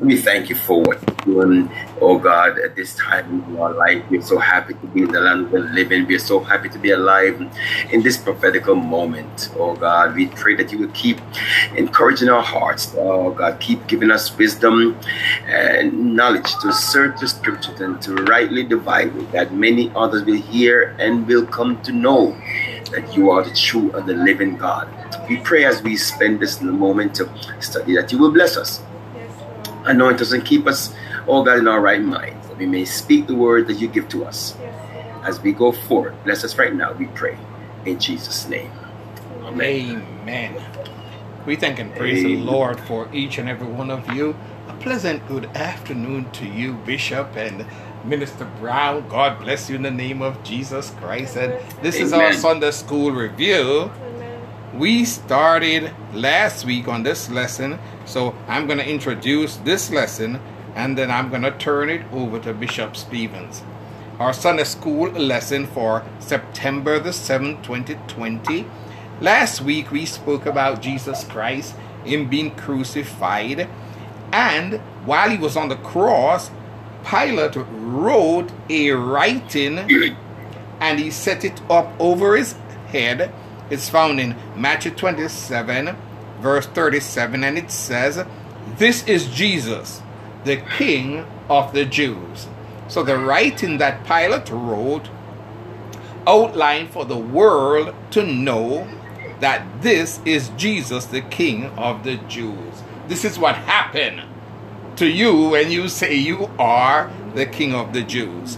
we thank you for what you're doing, oh God, at this time in our life. We're so happy to be in the land we're living. We're so happy to be alive in this prophetical moment, oh God. We pray that you will keep encouraging our hearts, oh God. Keep giving us wisdom and knowledge to search the scriptures and to rightly divide it, that many others will hear and will come to know that you are the true and the living God. We pray as we spend this moment to study that you will bless us, anoint us, and keep us, oh God, in our right minds, that we may speak the word that you give to us. As we go forward, bless us right now, we pray in Jesus' name. Amen. Amen. We thank and praise the Lord for each and every one of you. A pleasant good afternoon to you, Bishop and Minister Brown. God bless you in the name of Jesus Christ. And this is our Sunday School Review. We started last week on this lesson, so I'm going to introduce this lesson, and then I'm going to turn it over to Bishop Stevens. Our Sunday School lesson for September the 7th, 2020. Last week we spoke about Jesus Christ, him being crucified, and while he was on the cross, Pilate wrote a writing and he set it up over his head. It's found in Matthew 27 verse 37, and it says, "This is Jesus, the King of the Jews." So the writing that Pilate wrote outlined for the world to know that this is Jesus, the King of the Jews. This is what happened to you when you say you are the King of the Jews.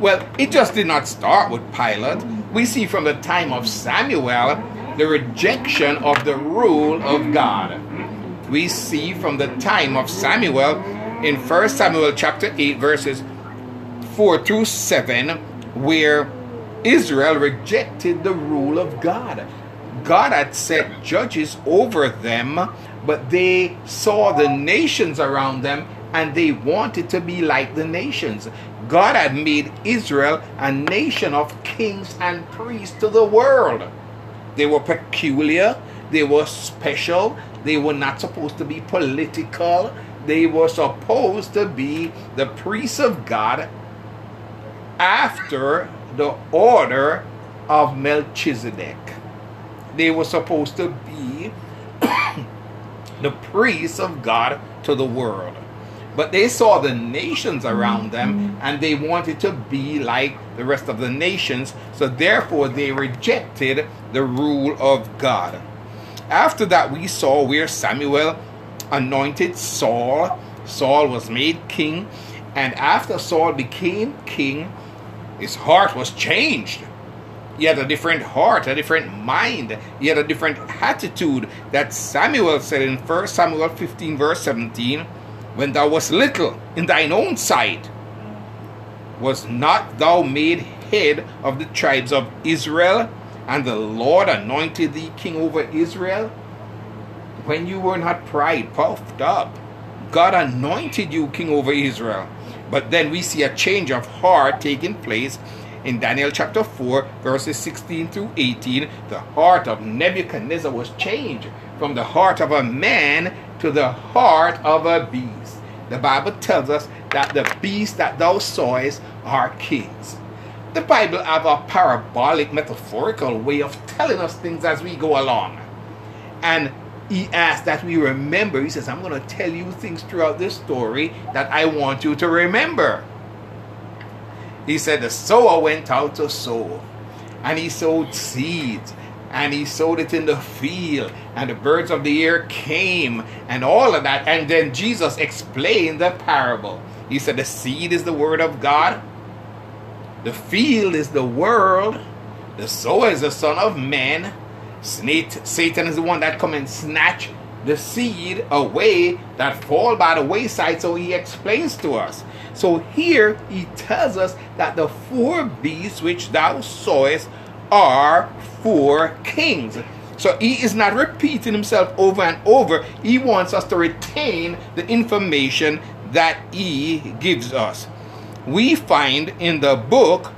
Well, it just did not start with Pilate. We see from the time of Samuel the rejection of the rule of God. We see from the time of Samuel in 1 Samuel chapter 8 verses 4 through 7 where Israel rejected the rule of God. God had set judges over them, but they saw the nations around them and they wanted to be like the nations. God had made Israel a nation of kings and priests to the world. They were peculiar. They were special. They were not supposed to be political. They were supposed to be the priests of God after the order of Melchizedek. They were supposed to be the priests of God to the world. But they saw the nations around them and they wanted to be like the rest of the nations. So therefore they rejected the rule of God. After that we saw where Samuel anointed Saul. Saul was made king. And after Saul became king, his heart was changed. He had a different heart, a different mind. He had a different attitude that Samuel said in 1 Samuel 15 verse 17. "When thou wast little in thine own sight, was not thou made head of the tribes of Israel, and the Lord anointed thee king over Israel?" When you were not pride, puffed up, God anointed you king over Israel. But then we see a change of heart taking place in Daniel chapter 4, verses 16 through 18. The heart of Nebuchadnezzar was changed from the heart of a man to the heart of a beast. The Bible tells us that the beasts that thou sawest are kings. The Bible have a parabolic, metaphorical way of telling us things as we go along. And he asks that we remember. He says, "I'm going to tell you things throughout this story that I want you to remember." He said, "The sower went out to sow, and he sowed seeds. And he sowed it in the field, and the birds of the air came," and all of that. And then Jesus explained the parable. He said the seed is the word of God. The field is the world. The sower is the son of man. Satan is the one that come and snatch the seed away that fall by the wayside. So he explains to us. So here he tells us that the four beasts which thou sawest are four kings. So he is not repeating himself over and over. He wants us to retain the information that he gives us. We find in the book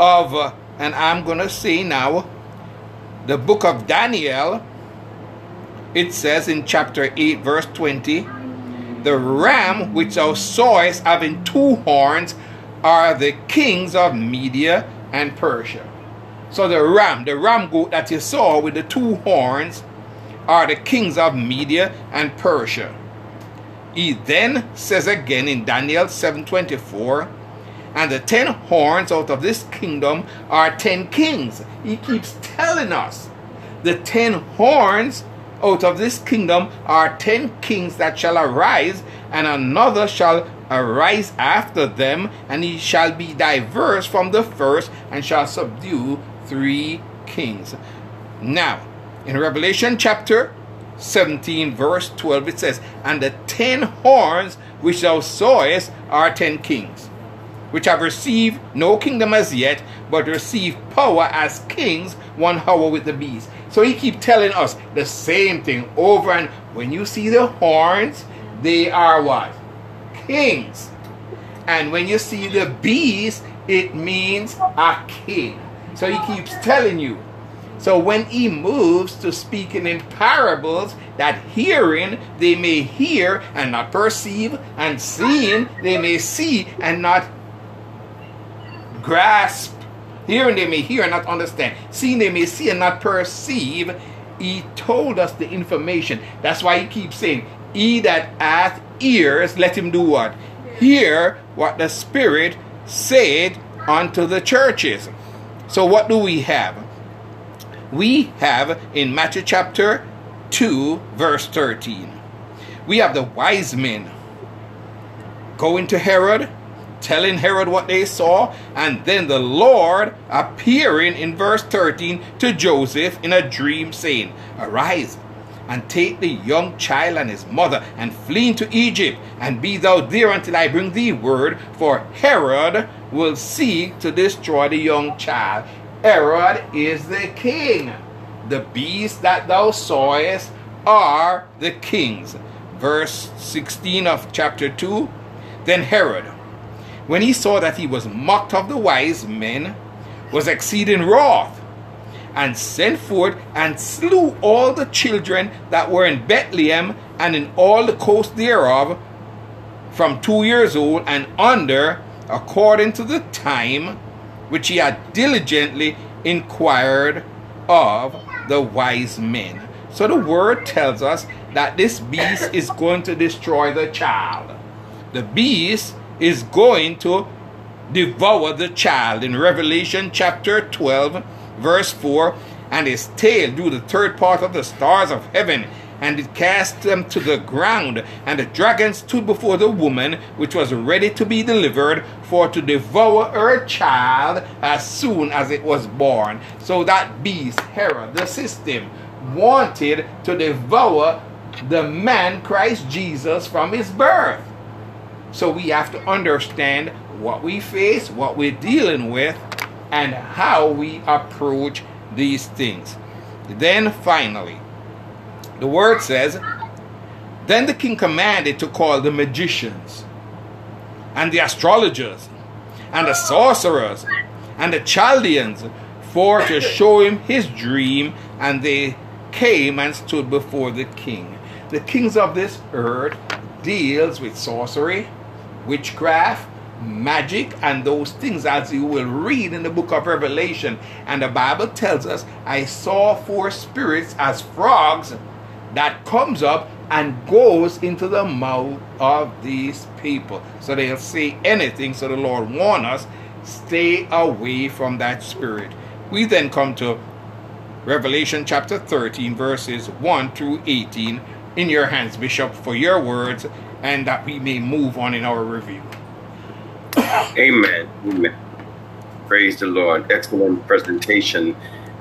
of, and I'm going to say now, the book of Daniel, it says in chapter 8 verse 20, The ram which thou sawest having two horns are the kings of Media and Persia. So the ram goat that you saw with the two horns are the kings of Media and Persia. He then says again in Daniel 7:24, and the 10 horns out of this kingdom are 10 kings. He keeps telling us the 10 horns out of this kingdom are 10 kings that shall arise, and another shall arise after them, and he shall be diverse from the first, and shall subdue 3 kings. Now, in Revelation chapter 17 verse 12 it says, and the 10 horns which thou sawest are 10 kings, which have received no kingdom as yet, but receive power as kings 1 hour with the beast. So he keeps telling us the same thing over, and when you see the horns, they are what? Kings. And when you see the beast, it means a king. So he keeps telling you. So when he moves to speaking in parables, that hearing they may hear and not perceive, and seeing they may see and not grasp. Hearing they may hear and not understand. Seeing they may see and not perceive. He told us the information. That's why he keeps saying, he that hath ears, let him do what? Hear what the Spirit said unto the churches. So what do we have? We have in Matthew chapter 2 verse 13. We have the wise men going to Herod, telling Herod what they saw, and then the Lord appearing in verse 13 to Joseph in a dream saying, arise and take the young child and his mother and flee into Egypt, and be thou there until I bring thee word, for Herod will seek to destroy the young child. Herod is the king. The beasts that thou sawest are the kings. Verse 16 of chapter 2. Then Herod, when he saw that he was mocked of the wise men, was exceeding wroth, and sent forth and slew all the children that were in Bethlehem and in all the coast thereof, from 2 years old and under, according to the time which he had diligently inquired of the wise men. So the word tells us that this beast is going to destroy the child. The beast is going to devour the child. In Revelation chapter 12, verse 4, and his tail drew the third part of the stars of heaven, and it cast them to the ground. And the dragon stood before the woman, which was ready to be delivered, for to devour her child as soon as it was born. So that beast, Herod, the system, wanted to devour the man Christ Jesus from his birth. So we have to understand what we face, what we're dealing with, and how we approach these things. Then finally, the word says, then the king commanded to call the magicians, and the astrologers, and the sorcerers, and the Chaldeans, for to show him his dream, and they came and stood before the king. The kings of this earth deals with sorcery, witchcraft, magic, and those things, as you will read in the book of Revelation. And the Bible tells us, I saw 4 spirits as frogs that comes up and goes into the mouth of these people. So they'll say anything. So the Lord warned us, stay away from that spirit. We then come to Revelation chapter 13, verses 1 through 18. In your hands, Bishop, for your words, and that we may move on in our review. Amen. Amen. Praise the Lord. Excellent presentation,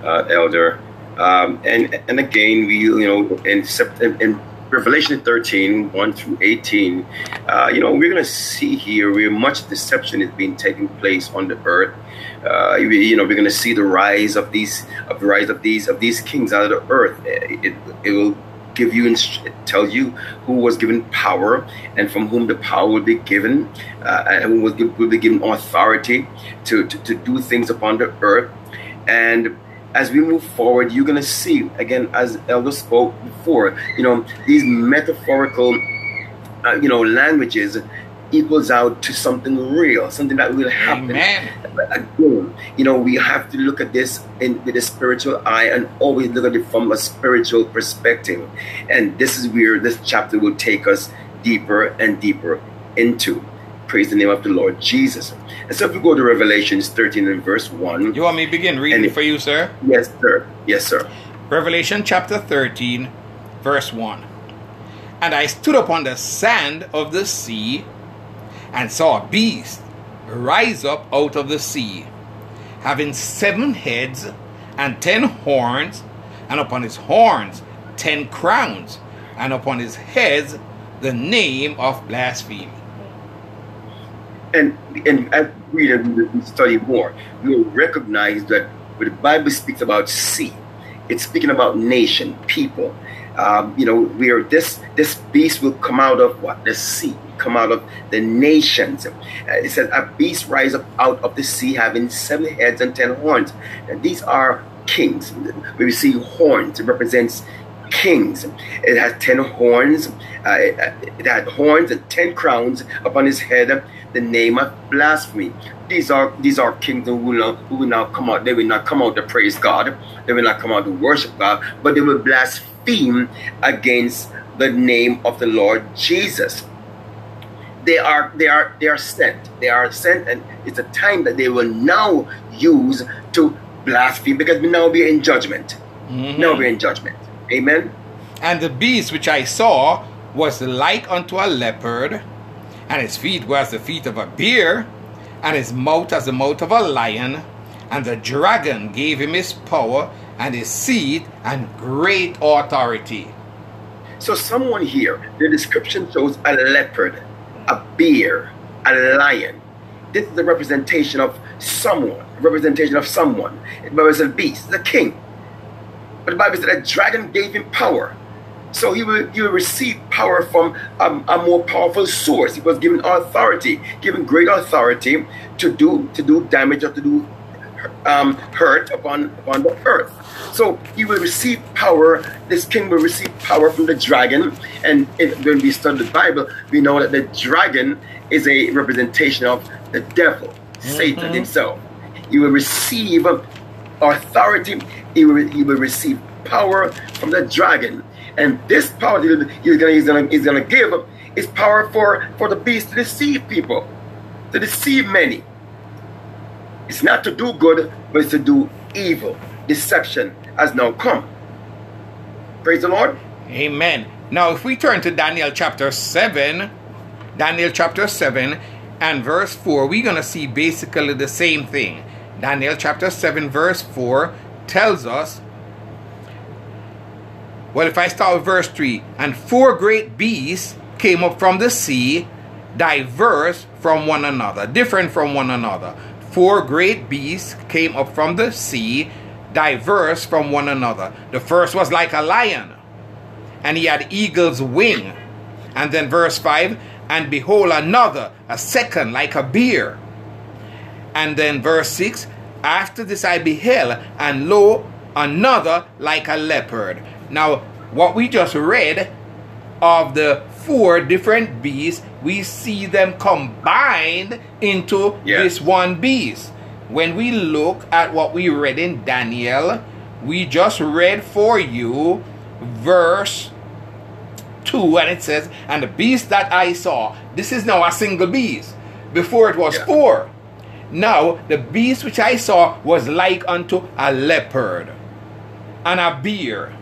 Elder. And again, we, in Revelation 13, 1 through 18, we're going to see here where much deception is being taken place on the earth. We're going to see the rise of these kings out of the earth. It will give you and tell you who was given power and from whom the power will be given, and who will be given authority to do things upon the earth. And as we move forward, you're going to see, again, as Elder spoke before, these metaphorical languages equals out to something real, something that will happen. Amen. Again, we have to look at this with a spiritual eye and always look at it from a spiritual perspective. And this is where this chapter will take us deeper and deeper into. Praise the name of the Lord Jesus. And so if we go to Revelations 13 and verse 1. You want me to begin reading for you, sir? Yes, sir. Yes, sir. Revelation chapter 13, verse 1. And I stood upon the sand of the sea, and saw a beast rise up out of the sea, having 7 heads and 10 horns, and upon his horns 10 crowns, and upon his heads the name of blasphemy. And as we read and we study more, we will recognize that when the Bible speaks about sea, it's speaking about nation, people. Where this beast will come out of what? The sea, come out of the nations. It says, a beast rise up out of the sea, having 7 heads and 10 horns. And these are kings. When we see horns, it represents kings. It has 10 horns. It had horns and 10 crowns upon his head, the name of blasphemy. These are kings who will now come out. They will not come out to praise God. They will not come out to worship God, but they will blaspheme against the name of the Lord Jesus. They are sent, and it's a time that they will now use to blaspheme, because we now be in judgment. Mm-hmm. Now we're in judgment. Amen. And the beast which I saw was like unto a leopard, and his feet were as the feet of a bear, and his mouth as the mouth of a lion, and the dragon gave him his power and his seat and great authority. So someone here, the description shows a leopard, a bear, a lion. This is the representation of someone, It was a beast, the king. But the Bible said a dragon gave him power. So he will receive power from a more powerful source. He was given authority, given great authority to do damage or to do hurt upon the earth. So he will receive power. This king will receive power from the dragon. And when we study the Bible, we know that the dragon is a representation of the devil, Satan himself. He will receive authority. He will receive power from the dragon. And this power that he's going to give is power for the beast to deceive people, to deceive many. It's not to do good, but it's to do evil. Deception has now come. Praise the Lord. Amen. Now, if we turn to Daniel chapter 7 and verse 4, we're going to see basically the same thing. Daniel chapter 7 verse 4 tells us, well, if I start with verse 3, and 4 great beasts came up from the sea, different from one another. 4 great beasts came up from the sea, diverse from one another. The first was like a lion, and he had eagle's wing. And then verse 5, and behold another, a second like a bear. And then verse 6, after this I beheld, and lo, another like a leopard. Now, what we just read of the 4 different beasts, we see them combined into this one beast. When we look at what we read in Daniel, we just read for you verse 2, and it says, and the beast that I saw, this is now a single beast. Before it was 4. Now, the beast which I saw was like unto a leopard, and a bear,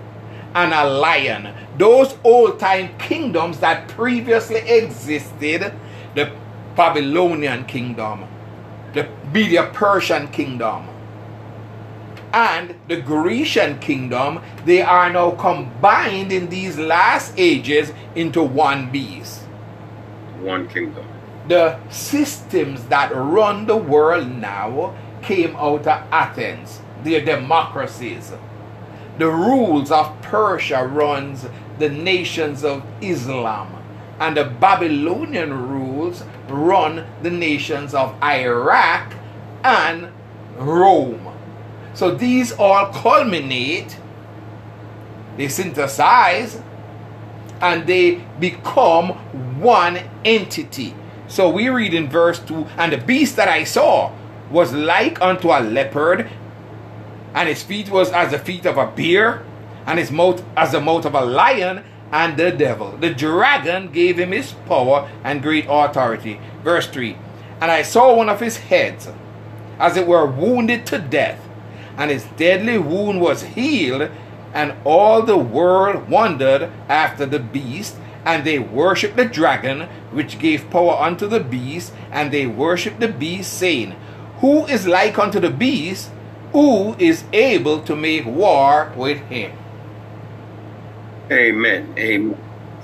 and a lion. Those old-time kingdoms that previously existed, the Babylonian kingdom, the Medo-Persian kingdom, and the Grecian kingdom, they are now combined in these last ages into one beast. One kingdom. The systems that run the world now came out of Athens, their democracies. The rules of Persia runs the nations of Islam, and the Babylonian rules run the nations of Iraq and Rome. So these all culminate, they synthesize, and they become one entity. So we read in verse 2, and the beast that I saw was like unto a leopard, and his feet was as the feet of a bear, and his mouth as the mouth of a lion, and the devil, the dragon, gave him his power and great authority. Verse 3, and I saw one of his heads, as it were, wounded to death, and his deadly wound was healed, and all the world wondered after the beast, and they worshipped the dragon, which gave power unto the beast, and they worshipped the beast, saying, Who is like unto the beast? Who is able to make war with him? Amen. Amen.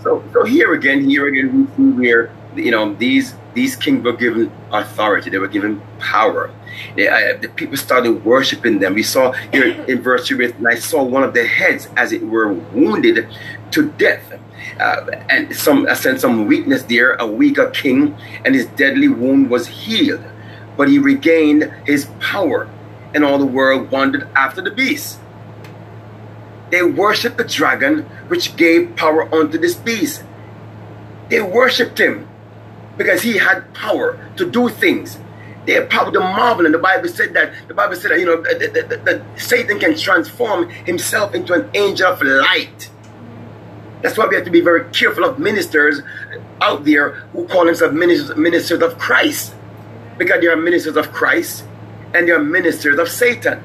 So here again, we see where, you know, these kings were given authority. They were given power. The people started worshiping them. We saw here in verse 3, and I saw one of their heads, as it were, wounded to death. And I sense some weakness there, a weaker king, and his deadly wound was healed. But he regained his power, and all the world wandered after the beast. They worshipped the dragon, which gave power unto this beast. They worshipped him because he had power to do things. They had power to marvel, and the Bible said that, you know, that Satan can transform himself into an angel of light. That's why we have to be very careful of ministers out there who call themselves ministers of Christ, because they are ministers of Christ and they are ministers of Satan.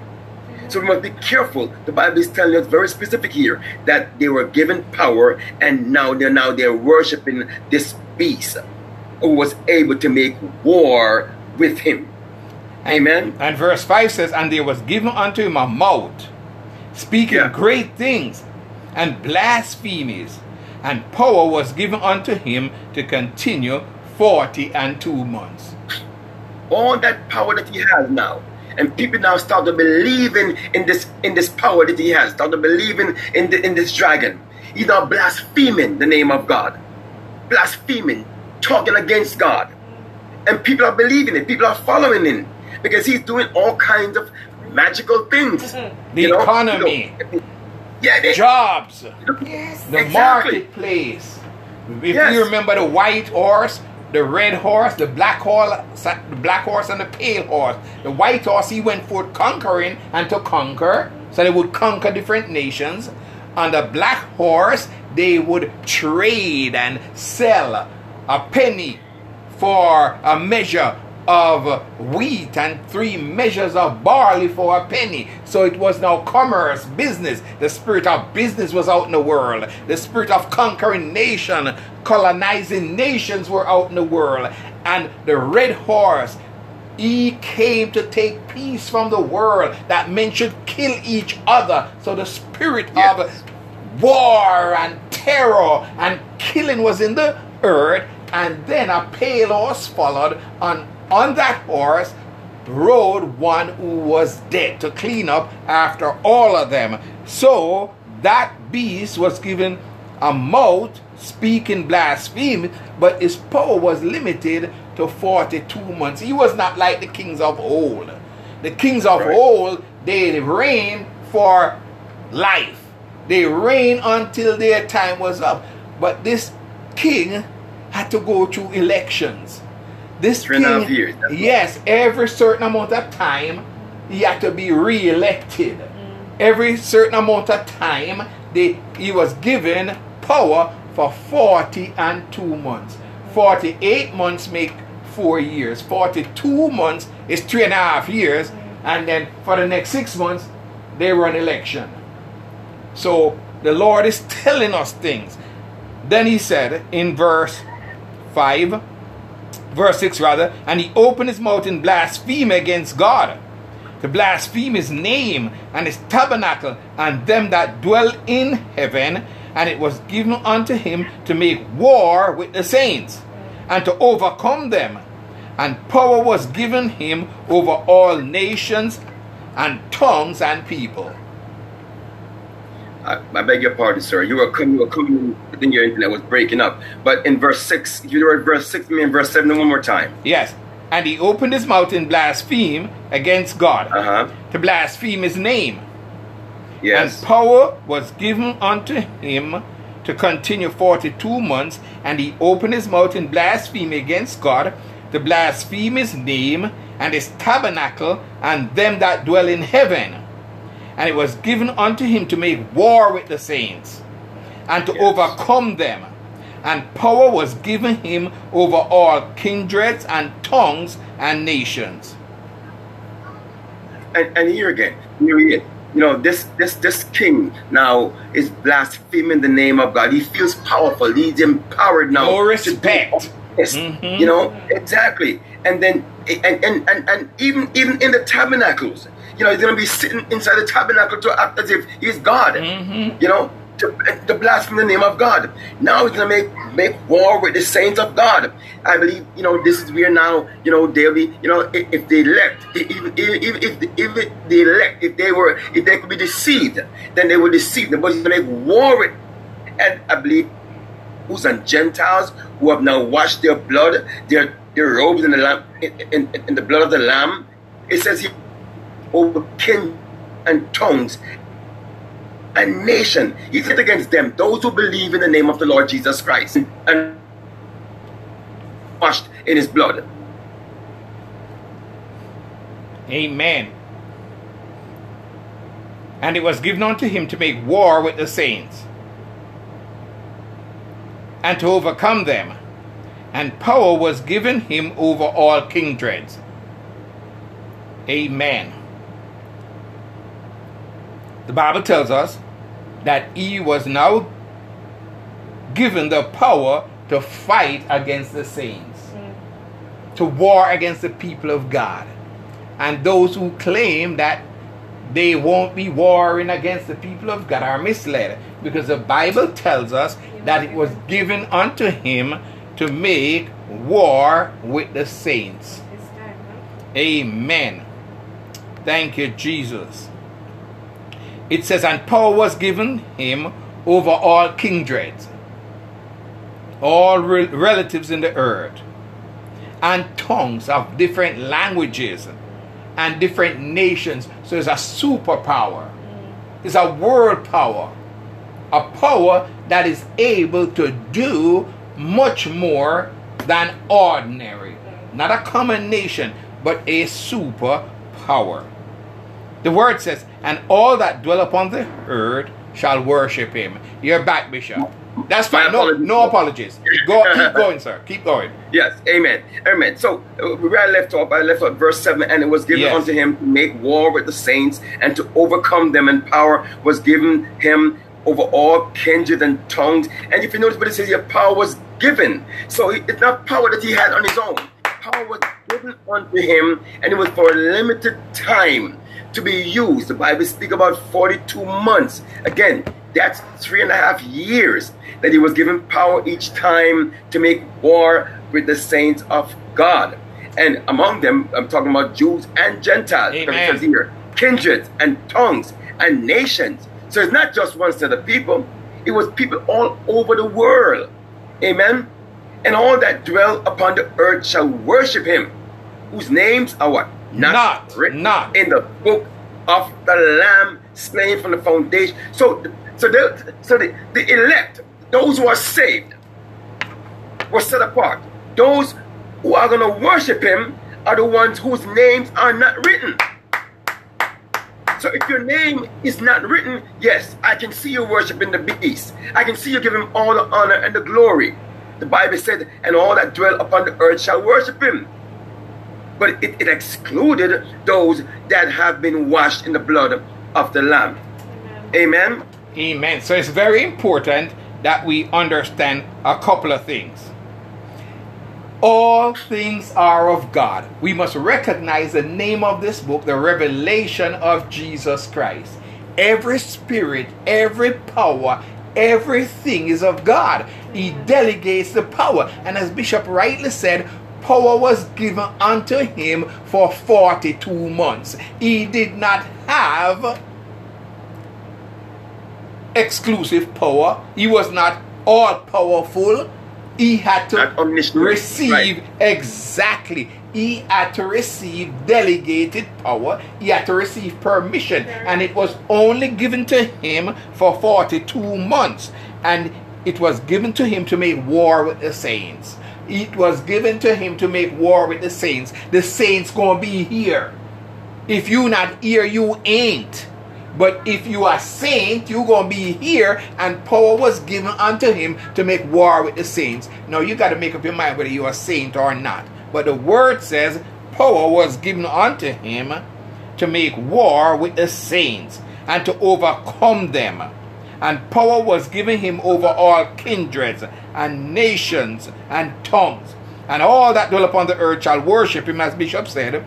So we must be careful. The Bible is telling us very specific here that they were given power, and now they're worshiping this beast who was able to make war with him. Amen. And verse 5 says, and there was given unto him a mouth, speaking great things and blasphemies, and power was given unto him to continue 42 months. All that power that he has now. And people now start to believe in this power that he has. Start to believe in this dragon. He's now blaspheming the name of God. Blaspheming. Talking against God. And people are believing it. People are following him. Because he's doing all kinds of magical things. The economy. Jobs. The marketplace. If you remember the white horse, the red horse, the black horse, and the pale horse. The white horse, he went forth conquering and to conquer. So they would conquer different nations. On the black horse, they would trade and sell a penny for a measure of wheat and 3 measures of barley for a penny. So it was now commerce, business. The spirit of business was out in the world. The spirit of conquering nation, colonizing nations were out in the world. And the red horse, he came to take peace from the world, that men should kill each other. So the spirit of war and terror and killing was in the earth. And then a pale horse followed, and on that horse rode one who was dead, to clean up after all of them. So that beast was given a mouth, speaking blasphemy, but his power was limited to 42 months. He was not like the kings of old. The kings of old, they reigned for life. They reigned until their time was up. But this king had to go through elections. This king, every certain amount of time, he had to be re-elected. Every certain amount of time, he was given power for 42 months. 48 months make 4 years. 42 months is 3.5 years. And then for the next 6 months, they run election. So the Lord is telling us things. Then he said in verse 6, and he opened his mouth in blasphemy against God, to blaspheme his name and his tabernacle and them that dwell in heaven. And it was given unto him to make war with the saints and to overcome them. And power was given him over all nations and tongues and people. I beg your pardon, sir. You were coming. I think your internet was breaking up. But in verse 6, you were at verse 6 and verse 7 one more time. Yes. And he opened his mouth in blaspheme against God, to blaspheme his name. Yes. And power was given unto him to continue 42 months, and he opened his mouth in blasphemy against God, to blaspheme his name and his tabernacle and them that dwell in heaven. And it was given unto him to make war with the saints and to overcome them. And power was given him over all kindreds and tongues and nations. And here again, here he is. You know, this king now is blaspheming the name of God. He feels powerful. He's empowered now. No respect. Mm-hmm. You know, exactly. And then and even in the tabernacles, you know, he's going to be sitting inside the tabernacle to act as if he's God. Mm-hmm. You know, to blaspheme the name of God. Now he's going to make war with the saints of God. I believe, you know, this is where now, you know, they'll be, you know, if they elect, if they could be deceived, then they were deceived. But he's going to make war with, and I believe, who's and Gentiles who have now washed their blood, their robes in the lamb, in the blood of the lamb. It says he over kin and tongues and nation. He said against them, those who believe in the name of the Lord Jesus Christ and washed in his blood. Amen. And it was given unto him to make war with the saints and to overcome them, and power was given him over all kindreds. Amen. The Bible tells us that he was now given the power to fight against the saints, to war against the people of God. And those who claim that they won't be warring against the people of God are misled, because the Bible tells us that it was given unto him to make war with the saints. Amen. Thank you, Jesus. It says, and power was given him over all kindreds, all relatives in the earth, and tongues of different languages and different nations. So it's a superpower. It's a world power. A power that is able to do much more than ordinary. Not a common nation, but a superpower. The word says, and all that dwell upon the earth shall worship him. You're back, Bishop. That's fine. No apologies. Go, keep going, sir. Keep going. Yes. Amen. Amen. So where I left off verse 7, and it was given unto him to make war with the saints and to overcome them, and power was given him over all kindred and tongues. And if you notice what it says here, power was given. So it's not power that he had on his own. Power was given unto him, and it was for a limited time to be used. The Bible speaks about 42 months. Again, that's 3.5 years that he was given power each time to make war with the saints of God. And among them, I'm talking about Jews and Gentiles. Amen. Here, kindreds and tongues and nations. So it's not just one set of people. It was people all over the world. Amen. And all that dwell upon the earth shall worship him, whose names are what? Not written in the book of the Lamb slain from the foundation. So the elect, those who are saved, were set apart. Those who are going to worship him are the ones whose names are not written. So if your name is not written, yes, I can see you worshiping the beast. I can see you giving him all the honor and the glory. The Bible said, and all that dwell upon the earth shall worship him. But it excluded those that have been washed in the blood of the Lamb. Amen. Amen. So it's very important that we understand a couple of things. All things are of God. We must recognize the name of this book, the revelation of Jesus Christ. Every spirit, every power, everything is of God. He delegates the power. And as Bishop rightly said, power was given unto him for 42 months. He did not have exclusive power. He was not all-powerful. He had to receive, exactly. He had to receive delegated power. He had to receive permission. And it was only given to him for 42 months. And It was given to him to make war with the saints. It was given to him to make war with the saints. The saints gonna be here. If you not here, you ain't. But if you are saint, you gonna be here. And power was given unto him to make war with the saints. Now you got to make up your mind whether you are saint or not. But the word says power was given unto him to make war with the saints and to overcome them. And power was given him over all kindreds and nations and tongues. And all that dwell upon the earth shall worship him, as Bishop said,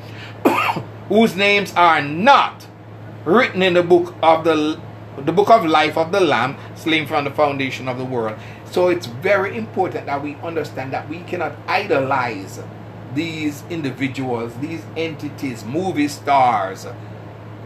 whose names are not written in the book of the book of life of the Lamb, slain from the foundation of the world. So it's very important that we understand that we cannot idolize these individuals, these entities, movie stars,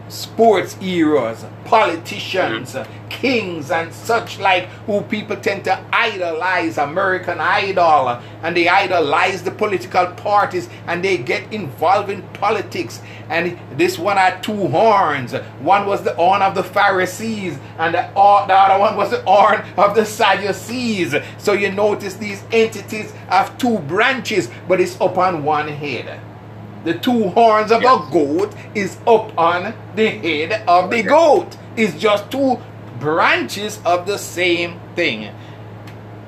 sports heroes, politicians, kings and such like, who people tend to idolize. American Idol, and they idolize the political parties, and they get involved in politics. And this one had two horns. One was the horn of the Pharisees, and the other one was the horn of the Sadducees. So you notice these entities have two branches, but it's upon one head. The two horns of a goat is up on the head of the goat. It's just two branches of the same thing.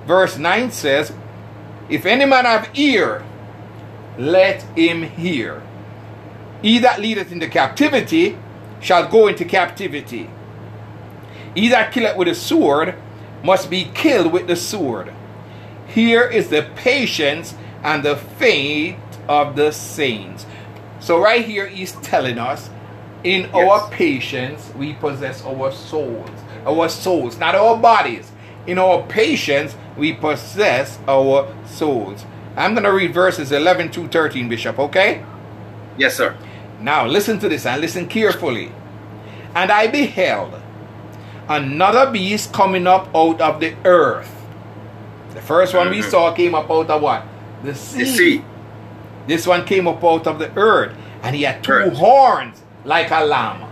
Verse 9 says, if any man have ear, let him hear. He that leadeth into captivity shall go into captivity. He that killeth with a sword must be killed with the sword. Here is the patience and the faith of the saints. So right here he's telling us, in our patience we possess our souls. Our souls, not our bodies. In our patience we possess our souls. I'm going to read verses 11 to 13, Bishop, okay? Yes, sir. Now listen to this, and listen carefully. And I beheld another beast coming up out of the earth. The first one we saw came up out of what? The sea. This one came up out of the earth, and he had two horns like a lamb,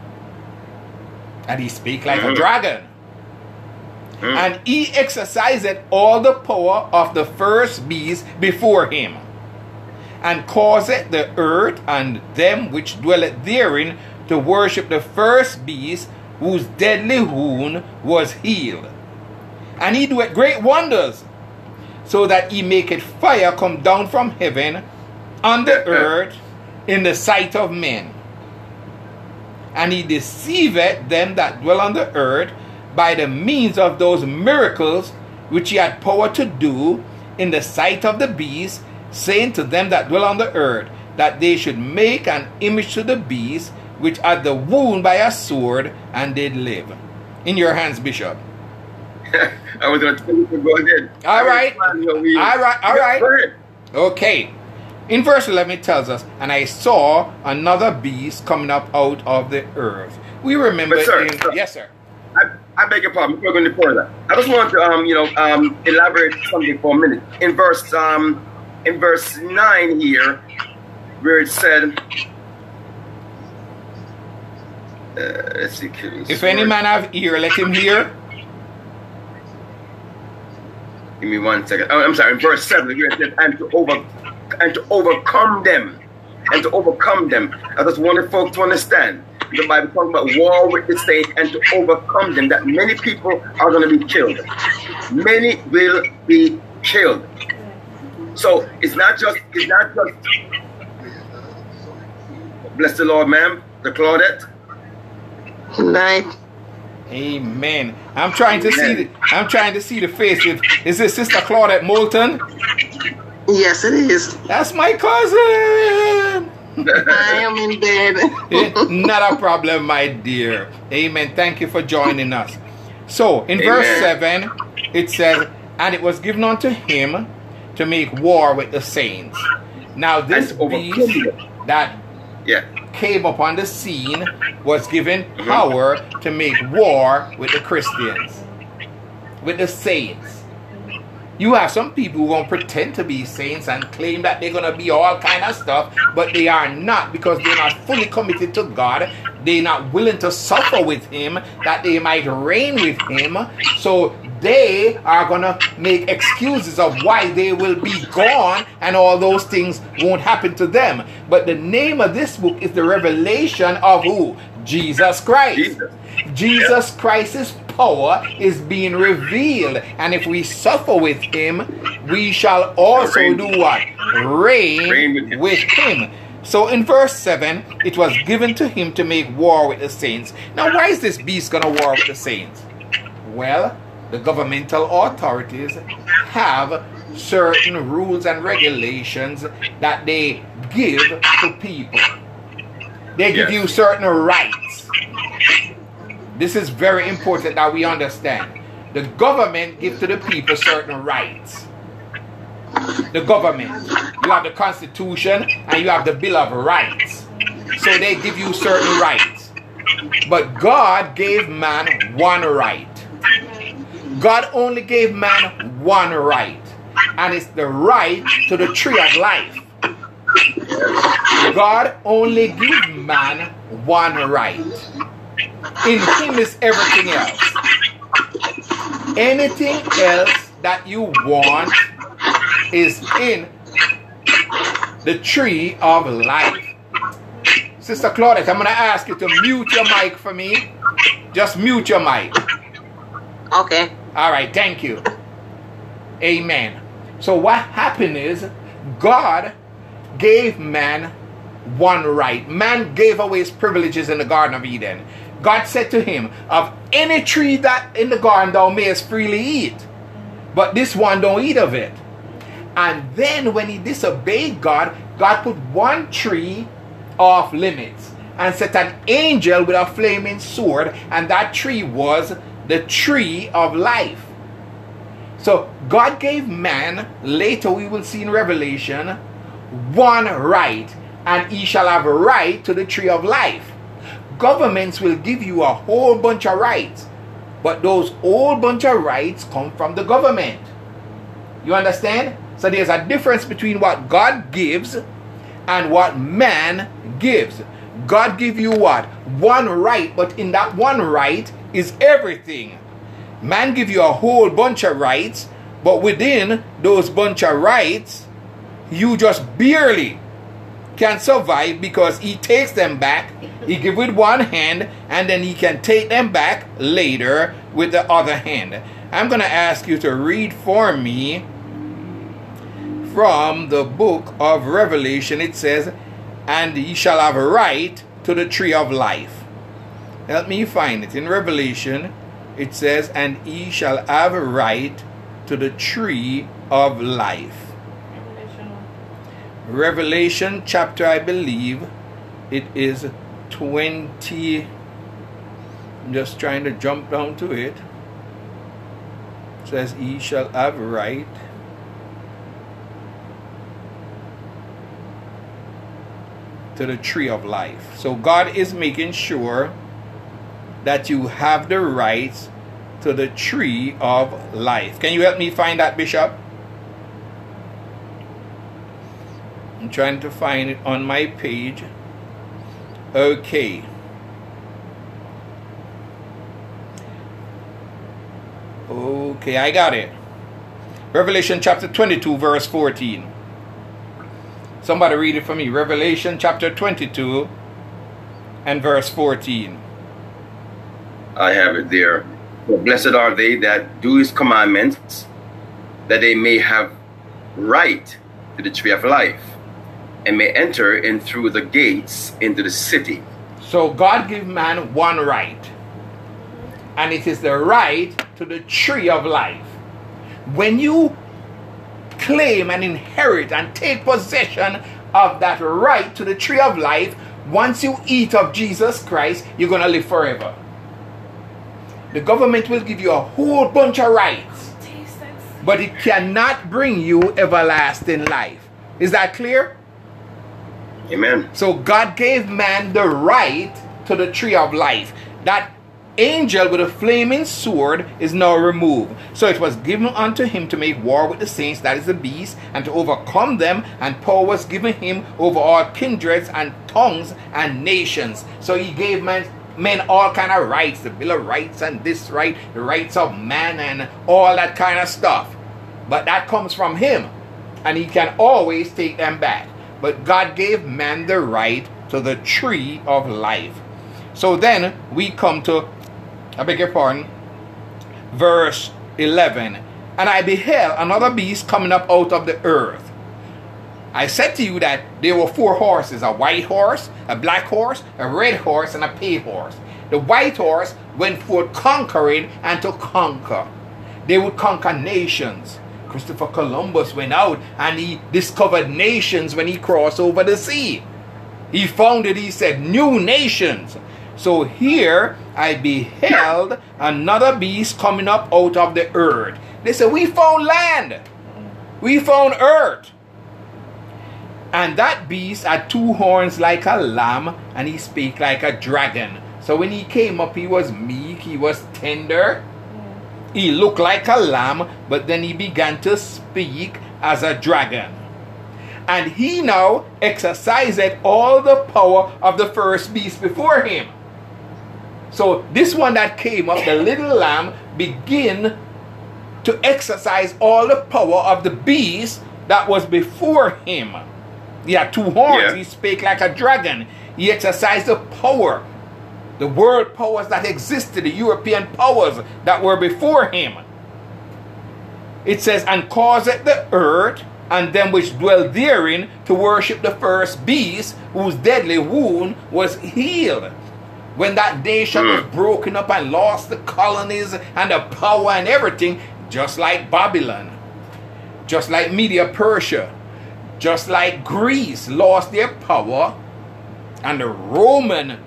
and he spake like a dragon. And he exercised all the power of the first beast before him, and caused the earth and them which dwelleth therein to worship the first beast, whose deadly wound was healed. And he doeth great wonders, so that he maketh fire come down from heaven on the earth in the sight of men. And he deceiveth them that dwell on the earth by the means of those miracles which he had power to do in the sight of the beast, saying to them that dwell on the earth that they should make an image to the beast which had the wound by a sword, and did live. In your hands, Bishop. I was going to tell you to go ahead. All right. Okay. In verse 11 it tells us, and I saw another beast coming up out of the earth. We remember... Yes, sir. I beg your pardon. Before I go any further, I just want to, elaborate something for a minute. In verse 9 here, where it said... let's see. If any man have ear, let him hear. Give me 1 second. Oh, I'm sorry. In verse 7, it said, and to overcome them. I just wanted folks to understand the Bible talking about war with the state and to overcome them, that many people are going to be killed. Many will be killed. So it's not just bless the Lord, ma'am, the Claudette. Good night. Amen. I'm trying to see the face. Is this Sister Claudette Moulton? Yes, it is. That's my cousin. I am in bed. Not a problem, my dear. Amen. Thank you for joining us. So, in verse 7, it says, and it was given unto him to make war with the saints. Now, this beast that came upon the scene was given power to make war with the Christians, with the saints. You have some people who won't pretend to be saints and claim that they're going to be all kind of stuff, but they are not, because they're not fully committed to God. They're not willing to suffer with him, that they might reign with him. So they are going to make excuses of why they will be gone and all those things won't happen to them. But the name of this book is the revelation of who? Jesus Christ. Jesus Christ's power is being revealed, and if we suffer with him, we shall also do what? Reign with him. So in verse 7, it was given to him to make war with the saints. Now why is this beast going to war with the saints? Well, the governmental authorities have certain rules and regulations that they give to people. They give you certain rights. This is very important that we understand. The government gives to the people certain rights. The government. You have the Constitution and you have the Bill of Rights. So they give you certain rights. But God gave man one right. God only gave man one right. And it's the right to the tree of life. God only gives man one right. In him is everything else. Anything else that you want is in the tree of life. Sister Claudette, I'm going to ask you to mute your mic for me. Just mute your mic. Okay. All right, thank you. Amen. So what happened is God gave man one right. Man gave away his privileges in the Garden of Eden. God said to him, of any tree that in the garden thou mayest freely eat, but this one don't eat of it. And then when he disobeyed God, God put one tree off limits and set an angel with a flaming sword, and that tree was the tree of life. So God gave man, later we will see in Revelation, one right, and he shall have a right to the tree of life. Governments will give you a whole bunch of rights, but those whole bunch of rights come from the government. You understand? So there's a difference between what God gives and what man gives. God gives you what? One right, but in that one right is everything. Man gives you a whole bunch of rights, but within those bunch of rights, you just barely can survive because he takes them back. He gives with one hand, and then he can take them back later with the other hand. I'm going to ask you to read for me from the book of Revelation. It says, and ye shall have a right to the tree of life. Help me find it. In Revelation, it says, and ye shall have a right to the tree of life. Revelation chapter, I believe, it is 20. I'm just trying to jump down to it. It says, ye shall have right. To the tree of life. So God is making sure that you have the rights to the tree of life. Can you help me find that, Bishop? I'm trying to find it on my page. Okay. Okay, I got it. Revelation chapter 22, verse 14. Somebody read it for me. Revelation chapter 22 and verse 14. I have it there. Blessed are they that do his commandments, that they may have right to the tree of life, and may enter in through the gates into the city. So God gave man one right, and it is the right to the tree of life. When you claim and inherit and take possession of that right to the tree of life, once you eat of Jesus Christ, you're going to live forever. The government will give you a whole bunch of rights, but it cannot bring you everlasting life. Is that clear? Amen. So God gave man the right to the tree of life. That angel with a flaming sword is now removed. So it was given unto him to make war with the saints, that is the beast, and to overcome them, and power was given him over all kindreds and tongues and nations. So he gave man men all kind of rights, the Bill of Rights and this right, the rights of man and all that kind of stuff. But that comes from him, and he can always take them back. But God gave man the right to the tree of life. So then we come to, I beg your pardon, verse 11. And I beheld another beast coming up out of the earth. I said to you that there were four horses, a white horse, a black horse, a red horse, and a pale horse. The white horse went forth conquering and to conquer. They would conquer nations. Christopher Columbus went out and he discovered nations when he crossed over the sea. He founded, he said, new nations. So here I beheld another beast coming up out of the earth. They said, we found land. We found earth. And that beast had two horns like a lamb, and he spake like a dragon. So when he came up, he was meek, he was tender. He looked like a lamb, but then he began to speak as a dragon. And he now exercised all the power of the first beast before him. So this one that came up, the little lamb, began to exercise all the power of the beast that was before him. He had two horns. Yeah. He spake like a dragon. He exercised the power, the world powers that existed, the European powers that were before him. It says, and causeth the earth and them which dwell therein to worship the first beast, whose deadly wound was healed. When that nation was broken up and lost the colonies and the power and everything, just like Babylon, just like Media-Persia, just like Greece lost their power, and the Roman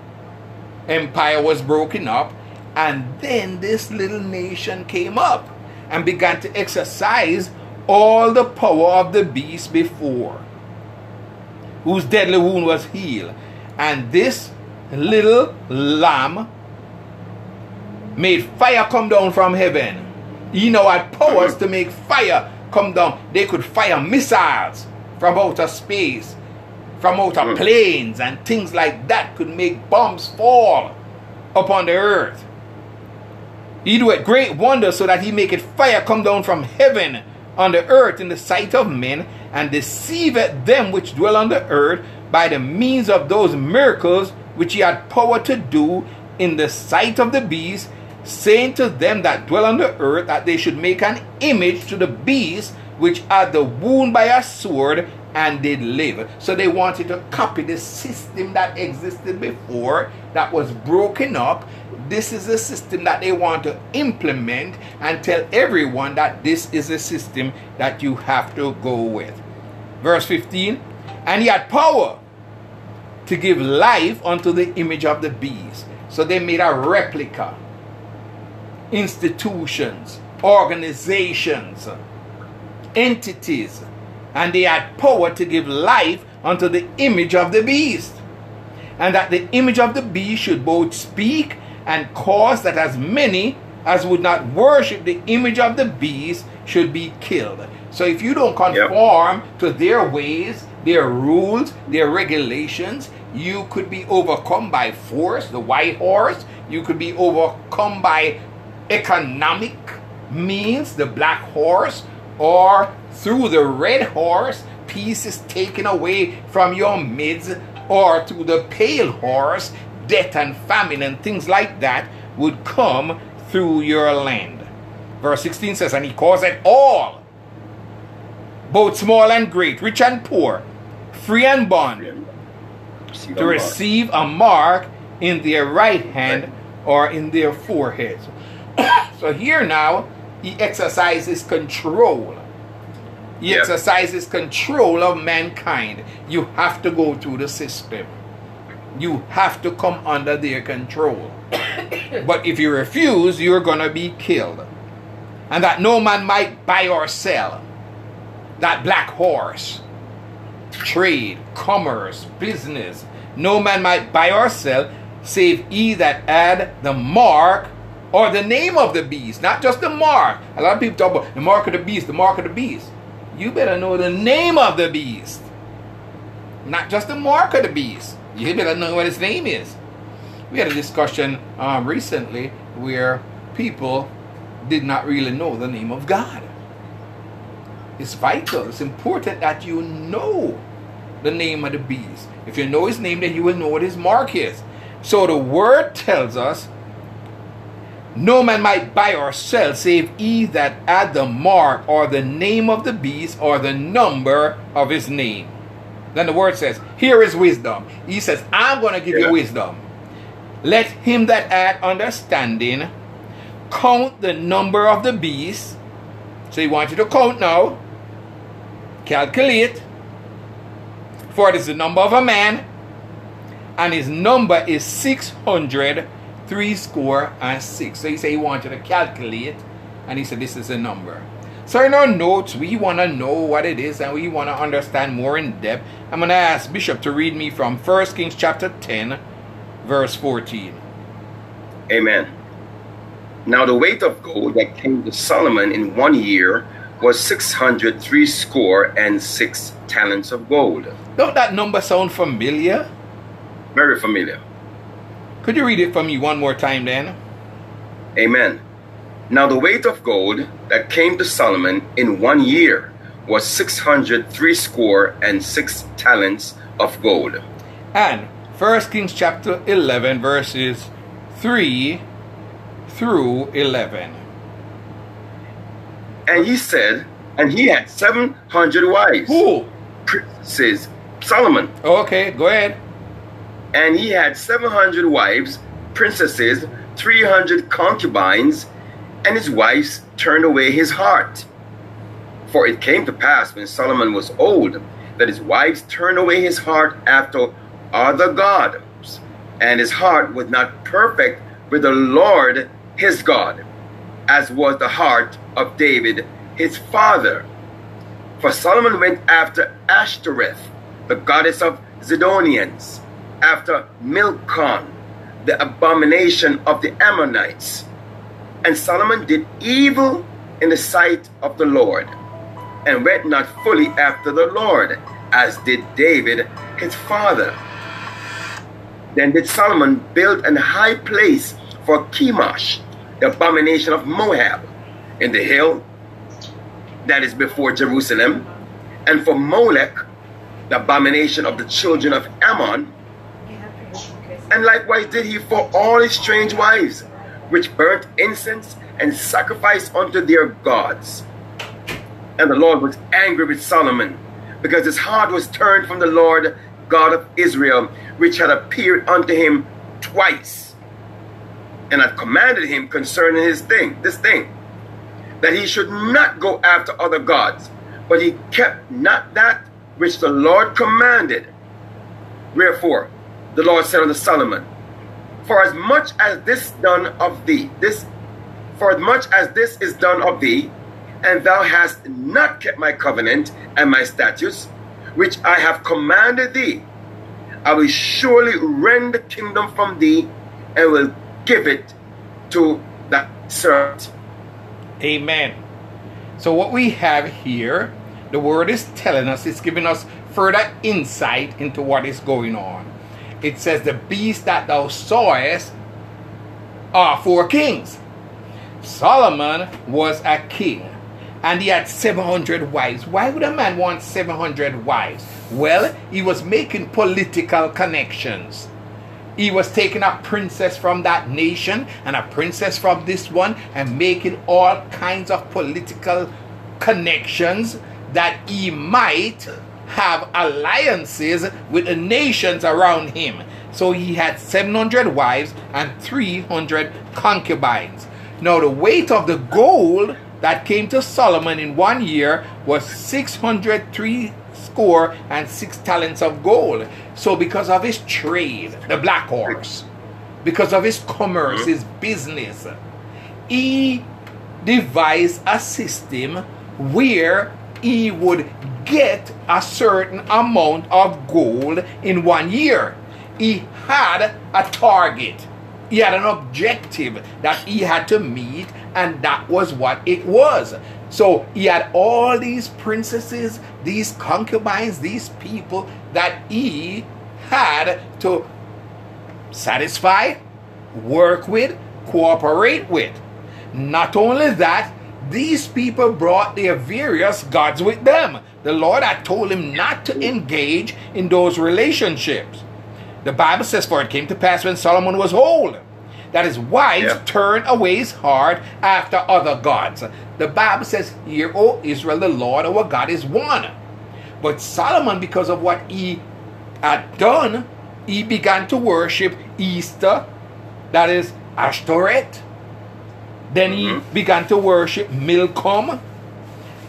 Empire was broken up, and then this little nation came up and began to exercise all the power of the beast before, whose deadly wound was healed. And this little lamb made fire come down from heaven. You know, had powers to make fire come down. They could fire missiles from outer space, from outer planes, and things like that, could make bombs fall upon the earth. He do a great wonder so that he make it fire come down from heaven on the earth in the sight of men, and deceiveth them which dwell on the earth by the means of those miracles which he had power to do in the sight of the beast, saying to them that dwell on the earth that they should make an image to the beast which had the wound by a sword and did live. So they wanted to copy the system that existed before, that was broken up. This is a system that they want to implement and tell everyone that this is a system that you have to go with. Verse 15, and he had power to give life unto the image of the beast. So they made a replica. Institutions, organizations, entities, and they had power to give life unto the image of the beast, and that the image of the beast should both speak and cause that as many as would not worship the image of the beast should be killed. So if you don't conform to their ways, their rules, their regulations, you could be overcome by force, the white horse. You could be overcome by economic means, the black horse, or through the red horse, pieces taken away from your midst, or through the pale horse, death and famine and things like that would come through your land. Verse 16 says, and he caused it all, both small and great, rich and poor, free and bond, to receive a mark in their right hand or in their foreheads. So here now, he exercises control. He exercises control of mankind. You have to go through the system. You have to come under their control. But if you refuse, you're going to be killed. And that no man might buy or sell. That black horse. Trade, commerce, business. No man might buy or sell, save he that had the mark or the name of the beast, not just the mark. A lot of people talk about the mark of the beast, the mark of the beast. You better know the name of the beast, not just the mark of the beast. You better know what his name is. We had a discussion recently where people did not really know the name of God. It's vital. It's important that you know the name of the beast. If you know his name, then you will know what his mark is. So the word tells us, no man might buy or sell save he that had the mark or the name of the beast or the number of his name. Then the word says, here is wisdom. He says, I'm going to give you wisdom. Let him that had understanding count the number of the beast. So he wants you to count now. Calculate. For it is the number of a man. And his number is 666. So he said he wants you to calculate. And he said this is the number. So in our notes, we want to know what it is, and we want to understand more in depth. I'm going to ask Bishop to read me from 1 Kings chapter 10, verse 14. Amen. Now the weight of gold that came to Solomon in 1 year was 666 talents of gold. Don't that number sound familiar? Very familiar. Could you read it for me one more time then? Amen. Now the weight of gold that came to Solomon in 1 year was 666 talents of gold. And 1 Kings chapter 11 verses 3 through 11. And he said, and he had 700 wives. Who? Says Solomon. Okay, go ahead. And he had 700 wives, princesses, 300 concubines, and his wives turned away his heart. For it came to pass when Solomon was old, that his wives turned away his heart after other gods, and his heart was not perfect with the Lord his God, as was the heart of David his father. For Solomon went after Ashtoreth, the goddess of Zidonians, after Milcom, the abomination of the Ammonites. And Solomon did evil in the sight of the Lord, and went not fully after the Lord, as did David his father. Then did Solomon build an high place for Chemosh, the abomination of Moab, in the hill that is before Jerusalem, and for Molech, the abomination of the children of Ammon. And likewise did he for all his strange wives, which burnt incense and sacrificed unto their gods. And the Lord was angry with Solomon, because his heart was turned from the Lord God of Israel, which had appeared unto him twice, and had commanded him concerning this thing, that he should not go after other gods, but he kept not that which the Lord commanded. Wherefore the Lord said unto Solomon, For as much as this is done of thee, and thou hast not kept my covenant and my statutes, which I have commanded thee, I will surely rend the kingdom from thee, and will give it to thy servant. Amen. So what we have here, the word is telling us, it's giving us further insight into what is going on. It says, the beast that thou sawest are 4 kings. Solomon was a king, and he had 700 wives. Why would a man want 700 wives? Well, he was making political connections. He was taking a princess from that nation and a princess from this one, and making all kinds of political connections that he might have alliances with the nations around him. So he had 700 wives and 300 concubines. Now the weight of the gold that came to Solomon in 1 year was 666 talents of gold. So because of his trade, the black horse, because of his commerce, his business, he devised a system where he would get a certain amount of gold in 1 year. He had a target. He had an objective that he had to meet, and that was what it was. So he had all these princesses, these concubines, these people that he had to satisfy, work with, cooperate with. Not only that, these people brought their various gods with them. The Lord had told him not to engage in those relationships. The Bible says, for it came to pass when Solomon was old, that his wives turned away his heart after other gods. The Bible says, Hear, O Israel, the Lord our God is one. But Solomon, because of what he had done, he began to worship Easter, that is Ashtoreth. Then he began to worship Milcom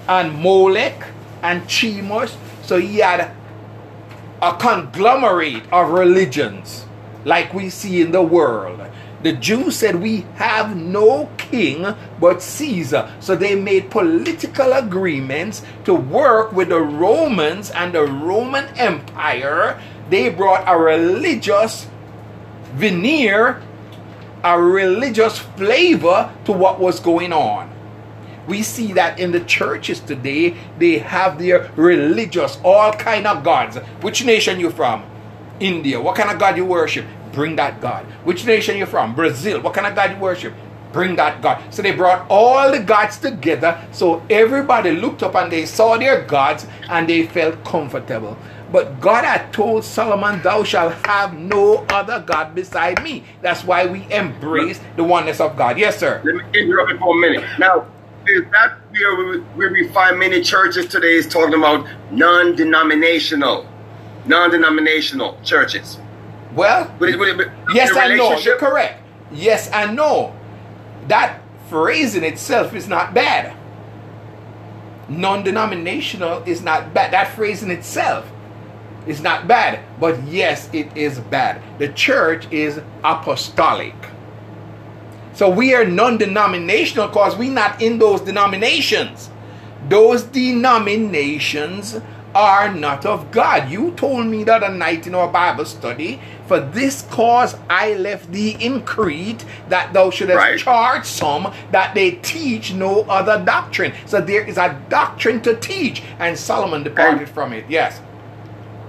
and Molech and Chemosh. So he had a conglomerate of religions like we see in the world. The Jews said, we have no king but Caesar. So they made political agreements to work with the Romans and the Roman Empire. They brought a religious veneer, a religious flavor to what was going on. We see that in the churches today, they have their religious, all kind of gods. Which nation you from? India. What kind of God you worship? Bring that God. Which nation you from? Brazil. What kind of God you worship? Bring that God. So they brought all the gods together, so everybody looked up and they saw their gods and they felt comfortable. But God had told Solomon, thou shalt have no other God beside me. That's why we embrace the oneness of God. Yes, sir. Let me interrupt you for a minute. Now, is that where we find many churches today is talking about non-denominational churches? Well, yes and no. You're correct. Yes and no. That phrase in itself is not bad. Non-denominational is not bad. That phrase in itself. It's not bad, but yes, it is bad. The church is apostolic. So we are non-denominational because we're not in those denominations. Those denominations are not of God. You told me the other night in our Bible study, for this cause I left thee in Crete, that thou shouldest charge some that they teach no other doctrine. So there is a doctrine to teach, and Solomon departed from it. Yes.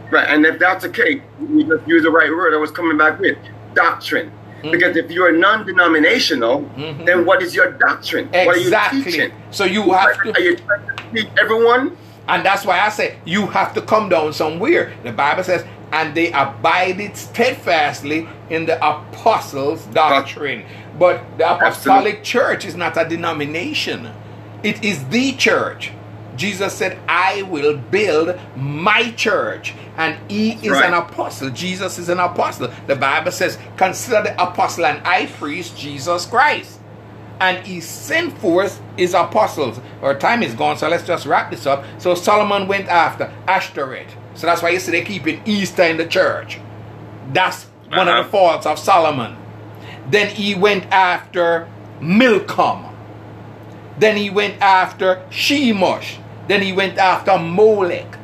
Right, and if that's the case, we just use the right word I was coming back with, doctrine. Because if you're non-denominational, then what is your doctrine? Exactly. What are you teaching? So you have to... Are you trying to teach everyone? And that's why I say, you have to come down somewhere. The Bible says, and they abided steadfastly in the apostles' doctrine. But the apostolic church is not a denomination. It is the church. Jesus said, I will build my church. And he is an apostle. Jesus is an apostle. The Bible says, consider the apostle and high priest, Jesus Christ. And he sent forth his apostles. Our time is gone, so let's just wrap this up. So Solomon went after Ashtoreth. So that's why you see they keep it Easter in the church. That's one of the faults of Solomon. Then he went after Milcom. Then he went after Chemosh. Then he went after Molech.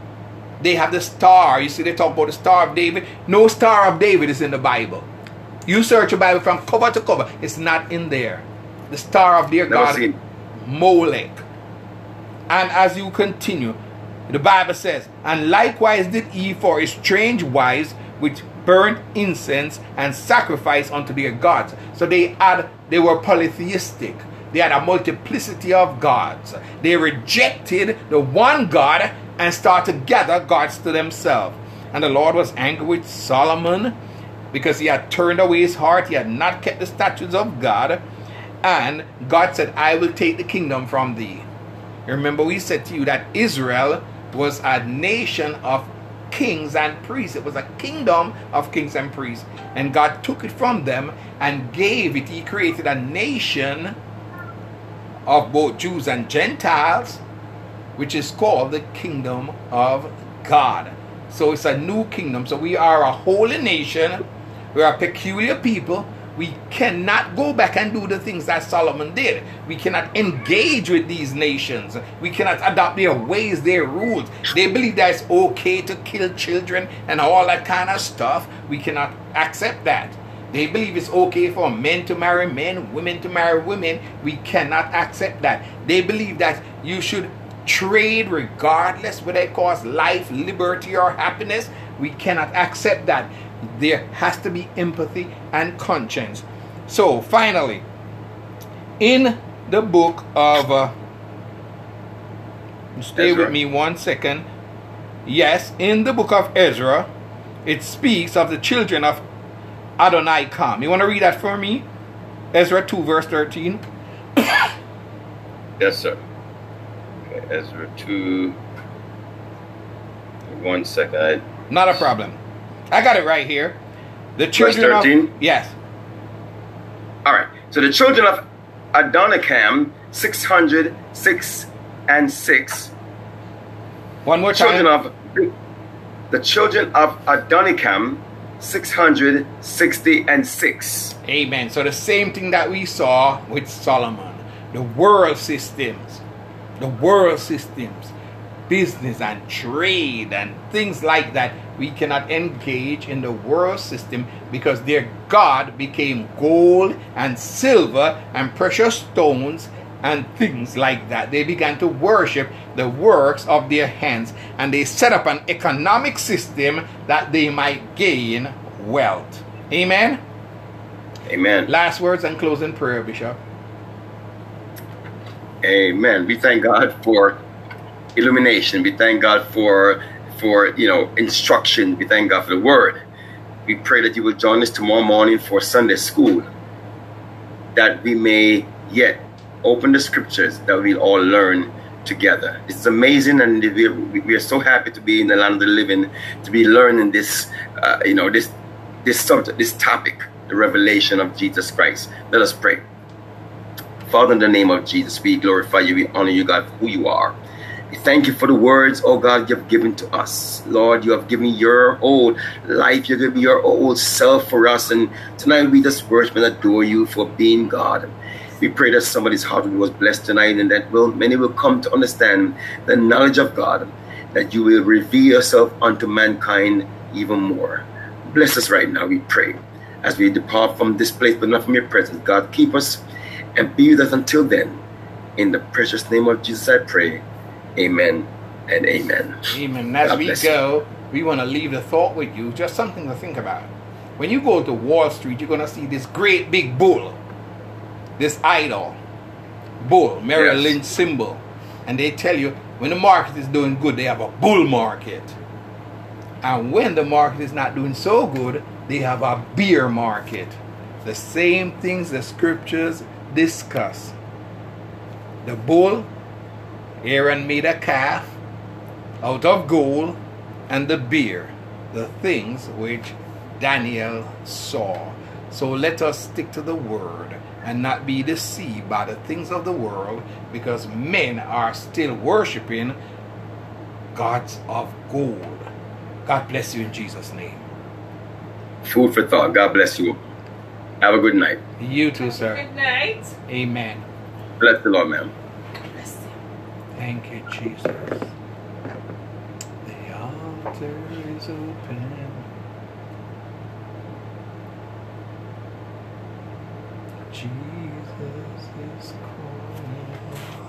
They have the star. You see, they talk about the Star of David. No Star of David is in the Bible. You search the Bible from cover to cover. It's not in there. The Star of their God, Molech. And as you continue, the Bible says, and likewise did he for his strange wives, which burnt incense and sacrifice unto their gods. So they were polytheistic. They had a multiplicity of gods. They rejected the one God and started to gather gods to themselves. And the Lord was angry with Solomon because he had turned away his heart. He had not kept the statutes of God. And God said, I will take the kingdom from thee. Remember, we said to you that Israel was a nation of kings and priests. It was a kingdom of kings and priests. And God took it from them and gave it. He created a nation of both Jews and Gentiles, which is called the kingdom of God. So it's a new kingdom. So we are a holy nation. We are a peculiar people. We cannot go back and do the things that Solomon did. We cannot engage with these nations. We cannot adopt their ways, their rules. They believe that it's okay to kill children and all that kind of stuff. We cannot accept that. They believe it's okay for men to marry men, women to marry women. We cannot accept that. They believe that you should trade regardless whether it costs life, liberty, or happiness. We cannot accept that. There has to be empathy and conscience. So finally, in the book of in the book of Ezra, it speaks of the children of Adonikam. You want to read that for me? Ezra 2 verse 13. Yes, sir. Okay, Ezra 2. 1 second. Not a problem. I got it right here. The children verse 13? Of... Yes. All right. So the children of Adonikam, 606. One more time. The children of Adonikam, 666. Amen. So the same thing that we saw with Solomon. The world systems, business and trade and things like that. We cannot engage in the world system because their God became gold and silver and precious stones and things like that. They began to worship the works of their hands, and they set up an economic system that they might gain wealth. Amen? Amen. Last words and closing prayer, Bishop. Amen. We thank God for illumination. We thank God for instruction. We thank God for the word. We pray that you will join us tomorrow morning for Sunday school, that we may yet open the scriptures, that we'll all learn together. It's amazing, and we are so happy to be in the land of the living, to be learning this, this subject, this topic, the revelation of Jesus Christ. Let us pray. Father, in the name of Jesus, we glorify you, we honor you, God, for who you are. We thank you for the words, oh God, you have given to us. Lord, you have given your old life, you have given your old self for us, and tonight we just worship and adore you for being God. We pray that somebody's heart was blessed tonight, and that many will come to understand the knowledge of God, that you will reveal yourself unto mankind even more. Bless us right now, we pray, as we depart from this place, but not from your presence. God, keep us and be with us until then. In the precious name of Jesus, I pray. Amen and amen. Amen. As we go, we want to leave the thought with you, just something to think about. When you go to Wall Street, you're going to see this great big bull. This idol, bull, Merrill Lynch symbol. And they tell you when the market is doing good, they have a bull market. And when the market is not doing so good, they have a bear market. The same things the scriptures discuss. The bull, Aaron made a calf out of gold, and the bear, the things which Daniel saw. So let us stick to the word and not be deceived by the things of the world, because men are still worshiping gods of gold. God bless you in Jesus' name. Food for thought. God bless you. Have a good night. You too, sir. Good night. Amen. Bless the Lord, ma'am. God bless you. Thank you, Jesus. The altar is open. Jesus is calling.